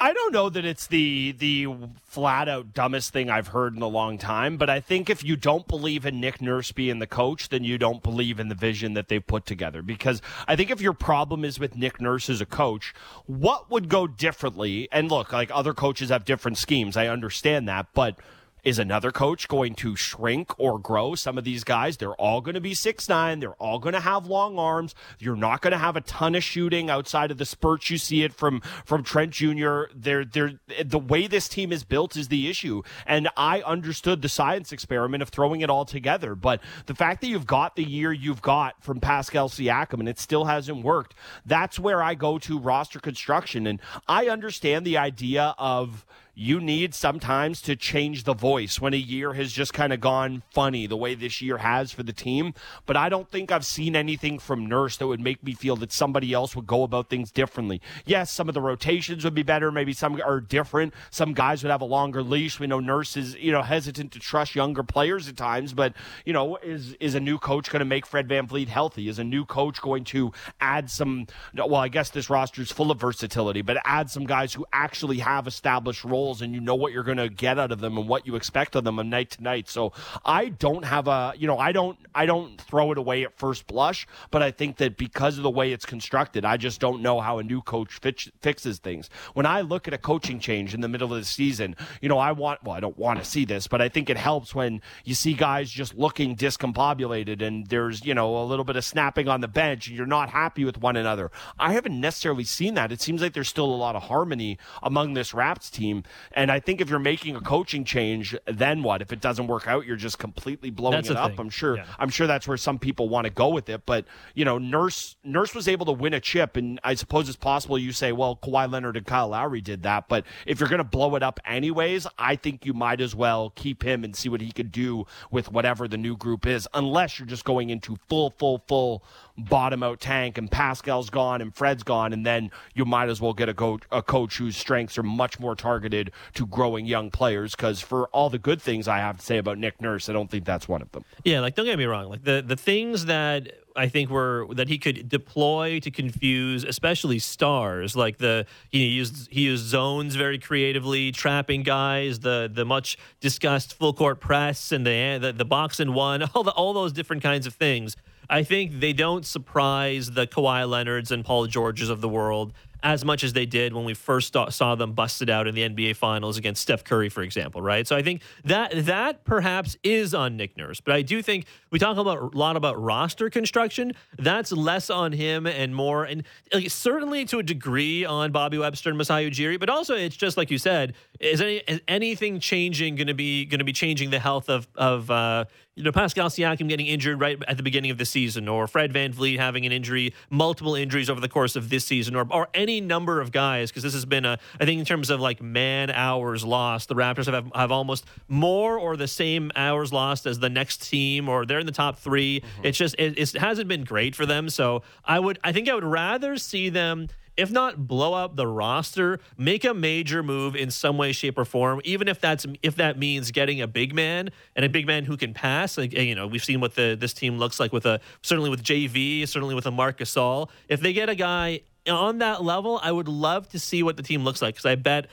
I don't know that it's the the flat-out dumbest thing I've heard in a long time, but I think if you don't believe in Nick Nurse being the coach, then you don't believe in the vision that they've put together. Because I think if your problem is with Nick Nurse as a coach, what would go differently? And look, like other coaches have different schemes. I understand that, but is another coach going to shrink or grow some of these guys? They're all going to be six nine. They're all going to have long arms. You're not going to have a ton of shooting outside of the spurts. You see it from, from Trent Junior They're, they're, the way this team is built is the issue. And I understood the science experiment of throwing it all together. But the fact that you've got the year you've got from Pascal Siakam and it still hasn't worked, that's where I go to roster construction. And I understand the idea of you need sometimes to change the voice when a year has just kind of gone funny the way this year has for the team. But I don't think I've seen anything from Nurse that would make me feel that somebody else would go about things differently. Yes, some of the rotations would be better. Maybe some are different. Some guys would have a longer leash. We know Nurse is, you know, hesitant to trust younger players at times. But, you know, is is a new coach going to make Fred VanVleet healthy? Is a new coach going to add some, well, I guess this roster is full of versatility, but add some guys who actually have established roles and you know what you're going to get out of them and what you expect of them on night to night. So I don't have a, you know, I don't, I don't throw it away at first blush, but I think that because of the way it's constructed, I just don't know how a new coach fix, fixes things. When I look at a coaching change in the middle of the season, you know, I want, well, I don't want to see this, but I think it helps when you see guys just looking discombobulated and there's, you know, a little bit of snapping on the bench and you're not happy with one another. I haven't necessarily seen that. It seems like there's still a lot of harmony among this Raps team. And I think if you're making a coaching change, then what? If it doesn't work out, you're just completely blowing that's it up. Thing. I'm sure. Yeah. I'm sure that's where some people want to go with it. But you know, Nurse Nurse was able to win a chip, and I suppose it's possible you say, well, Kawhi Leonard and Kyle Lowry did that. But if you're going to blow it up anyways, I think you might as well keep him and see what he could do with whatever the new group is. Unless you're just going into full, full, full bottom out tank, and Pascal's gone and Fred's gone, and then you might as well get a, go- a coach whose strengths are much more targeted to growing young players, because for all the good things I have to say about Nick Nurse, I don't think that's one of them. Yeah, like don't get me wrong. Like the, the things that I think were that he could deploy to confuse, especially stars, like the he used he used zones very creatively, trapping guys, the the much discussed full court press and the the, the box and one, all the all those different kinds of things. I think they don't surprise the Kawhi Leonards and Paul Georges of the world as much as they did when we first saw them busted out in the N B A Finals against Steph Curry, for example, right? So I think that that perhaps is on Nick Nurse. But I do think we talk about, a lot about roster construction. That's less on him and more, and like, certainly to a degree on Bobby Webster and Masai Ujiri. But also, it's just like you said: is, any, is anything changing going to be going to be changing the health of of uh, you know Pascal Siakam getting injured right at the beginning of the season, or Fred VanVleet having an injury, multiple injuries over the course of this season, or or any number of guys, because this has been a I think in terms of like man hours lost, the Raptors have have almost more or the same hours lost as the next team, or they're in the top three. Mm-hmm. It's just it, it hasn't been great for them. So I would I think I would rather see them, if not blow up the roster, make a major move in some way, shape, or form, even if that's if that means getting a big man and a big man who can pass. Like, you know, we've seen what the this team looks like with a certainly with J V, certainly with a Marc Gasol. If they get a guy on that level, I would love to see what the team looks like, because I bet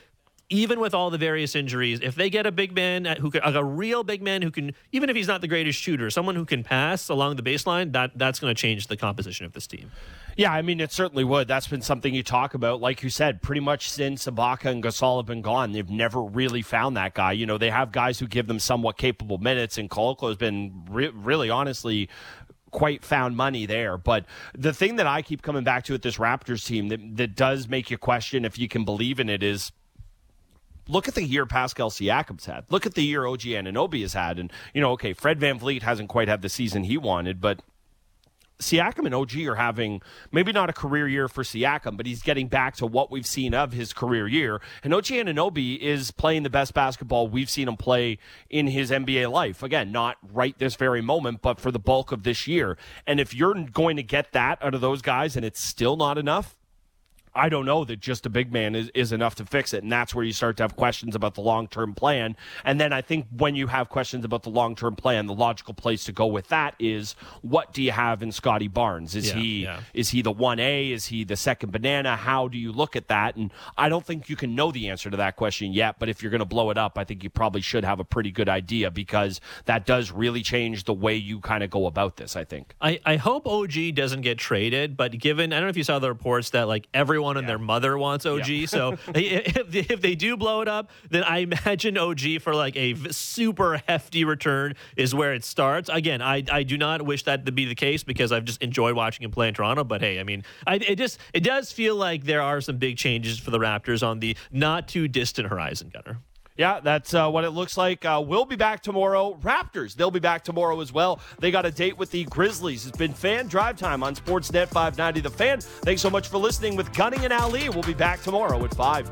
even with all the various injuries, if they get a big man who can, like a real big man who can, even if he's not the greatest shooter, someone who can pass along the baseline, that that's going to change the composition of this team. Yeah, I mean, it certainly would. That's been something you talk about. Like you said, pretty much since Ibaka and Gasol have been gone, they've never really found that guy. You know, they have guys who give them somewhat capable minutes, and Koloko has been re- really, honestly, quite found money there. But the thing that I keep coming back to at this Raptors team that, that does make you question if you can believe in it is, look at the year Pascal Siakam's had. Look at the year O G Anunoby has had. And, you know, okay, Fred VanVleet hasn't quite had the season he wanted, but Siakam and O G are having maybe not a career year for Siakam, but he's getting back to what we've seen of his career year. And O G Anunoby is playing the best basketball we've seen him play in his N B A life. Again, not right this very moment, but for the bulk of this year. And if you're going to get that out of those guys and it's still not enough, I don't know that just a big man is, is enough to fix it. And that's where you start to have questions about the long-term plan. And then I think when you have questions about the long-term plan, the logical place to go with that is, what do you have in Scotty Barnes? Is yeah, he yeah. is he the one A? Is he the second banana? How do you look at that? And I don't think you can know the answer to that question yet. But if you're going to blow it up, I think you probably should have a pretty good idea, because that does really change the way you kind of go about this, I think. I, I hope O G doesn't get traded. But given, I don't know if you saw the reports that like everyone Everyone and yeah. their mother wants O G. Yeah. So if, if they do blow it up, then I imagine O G for like a super hefty return is where it starts. Again, I, I do not wish that to be the case, because I've just enjoyed watching him play in Toronto. But hey, I mean, I, it just it does feel like there are some big changes for the Raptors on the not too distant horizon, Gunner. Yeah, that's uh, what it looks like. Uh, we'll be back tomorrow. Raptors, they'll be back tomorrow as well. They got a date with the Grizzlies. It's been Fan Drive Time on Sportsnet five ninety The Fan. Thanks so much for listening with Gunning and Ali. We'll be back tomorrow at five.